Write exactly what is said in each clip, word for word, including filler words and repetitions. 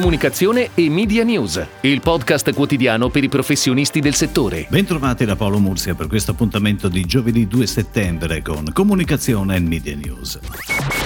comunicazione e media news, il podcast quotidiano per i professionisti del settore. Bentrovati da Paolo Murcia per questo appuntamento di giovedì due settembre con comunicazione e media news.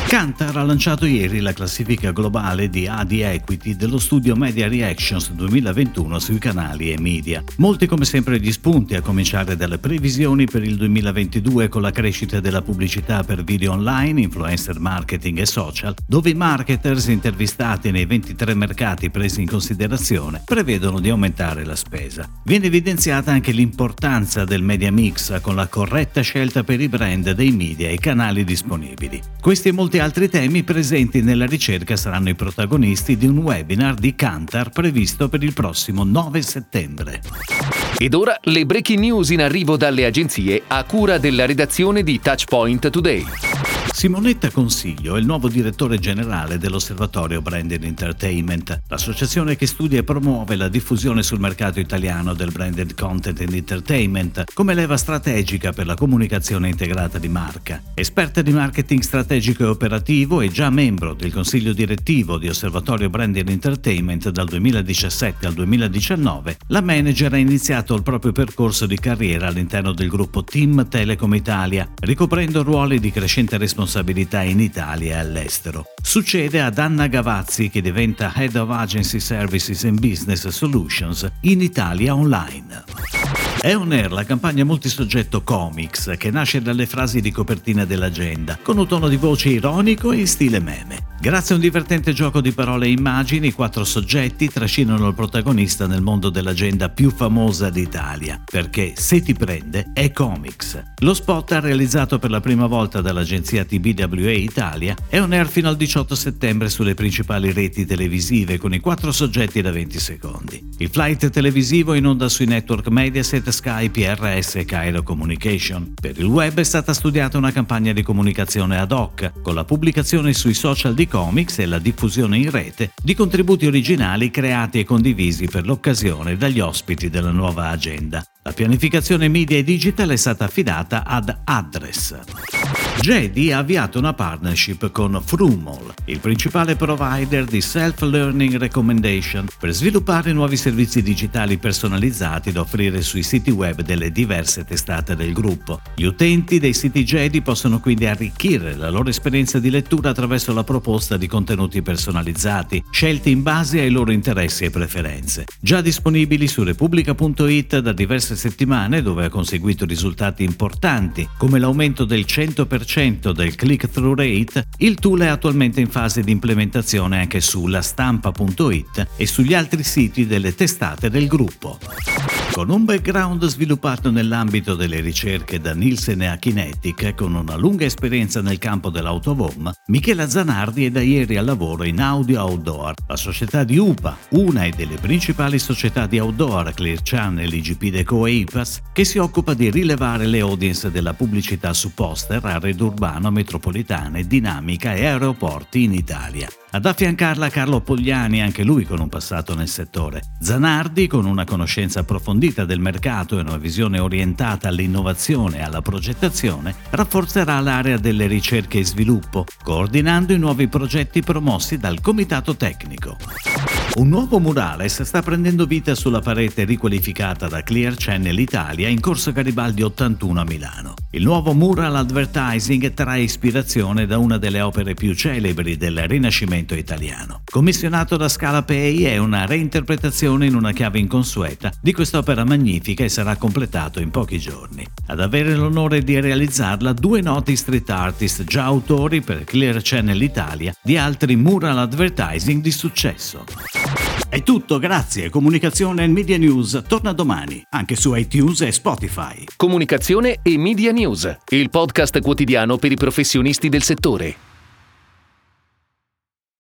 Kantar ha lanciato ieri la classifica globale di Ad Equity dello studio Media Reactions duemilaventuno sui canali e media. Molti come sempre gli spunti, a cominciare dalle previsioni per il duemilaventidue con la crescita della pubblicità per video online, influencer marketing e social, dove i marketers intervistati nei ventitré mercati presi in considerazione prevedono di aumentare la spesa. Viene evidenziata anche l'importanza del media mix con la corretta scelta per i brand dei media e i canali disponibili. Questi e molti altri temi presenti nella ricerca saranno i protagonisti di un webinar di Kantar previsto per il prossimo nove settembre. Ed ora le breaking news in arrivo dalle agenzie a cura della redazione di Touchpoint Today. Simonetta Consiglio è il nuovo direttore generale dell'Osservatorio Branded Entertainment, l'associazione che studia e promuove la diffusione sul mercato italiano del Branded Content and Entertainment come leva strategica per la comunicazione integrata di marca. Esperta di marketing strategico e operativo e già membro del consiglio direttivo di Osservatorio Branded Entertainment dal duemiladiciassette al duemiladiciannove, la manager ha iniziato il proprio percorso di carriera all'interno del gruppo TIM Telecom Italia, ricoprendo ruoli di crescente responsabilità responsabilità in Italia e all'estero. Succede ad Anna Gavazzi, che diventa Head of Agency Services and Business Solutions in Italia Online. È on air la campagna multisoggetto Comics, che nasce dalle frasi di copertina dell'agenda, con un tono di voce ironico e in stile meme. Grazie a un divertente gioco di parole e immagini, quattro soggetti trascinano il protagonista nel mondo dell'agenda più famosa d'Italia, perché se ti prende è Comics. Lo spot, realizzato per la prima volta dall'agenzia T B W A Italia, è on air fino al diciotto settembre sulle principali reti televisive, con i quattro soggetti da venti secondi. Il flight televisivo in onda sui network Mediaset, Sky, P R S e Cairo Communication. Per il web è stata studiata una campagna di comunicazione ad hoc, con la pubblicazione sui social di Comics e la diffusione in rete di contributi originali creati e condivisi per l'occasione dagli ospiti della nuova agenda. La pianificazione media e digital è stata affidata ad Address. Gedi ha avviato una partnership con FruMall, il principale provider di self-learning recommendation, per sviluppare nuovi servizi digitali personalizzati da offrire sui siti web delle diverse testate del gruppo. Gli utenti dei siti Gedi possono quindi arricchire la loro esperienza di lettura attraverso la proposta di contenuti personalizzati, scelti in base ai loro interessi e preferenze. Già disponibili su repubblica punto it da diverse settimane, dove ha conseguito risultati importanti, come l'aumento del cento per cento del click-through rate, il tool è attualmente in fase di implementazione anche su lastampa punto it e sugli altri siti delle testate del gruppo. Con un background sviluppato nell'ambito delle ricerche da Nielsen e Akinetic, con una lunga esperienza nel campo dell'autovom, Michela Zanardi è da ieri al lavoro in Audio Outdoor, la società di U P A, una delle principali società di outdoor, Clear Channel, I G P Deco e I P A S, che si occupa di rilevare le audience della pubblicità su poster, arredo urbano, metropolitane, dinamica e aeroporti in Italia. Ad affiancarla Carlo Pogliani, anche lui con un passato nel settore. Zanardi, con una conoscenza approfondita del mercato e una visione orientata all'innovazione e alla progettazione, rafforzerà l'area delle ricerche e sviluppo, coordinando i nuovi progetti promossi dal comitato tecnico. Un nuovo murales sta prendendo vita sulla parete riqualificata da Clear Channel Italia in Corso Garibaldi ottantuno a Milano. Il nuovo mural advertising trae ispirazione da una delle opere più celebri del Rinascimento italiano. Commissionato da Scala Pay, è una reinterpretazione in una chiave inconsueta di quest'opera magnifica e sarà completato in pochi giorni. Ad avere l'onore di realizzarla due noti street artist già autori per Clear Channel Italia di altri mural advertising di successo. È tutto, grazie. Comunicazione e Media News torna domani, anche su iTunes e Spotify. Comunicazione e Media News, il podcast quotidiano per i professionisti del settore.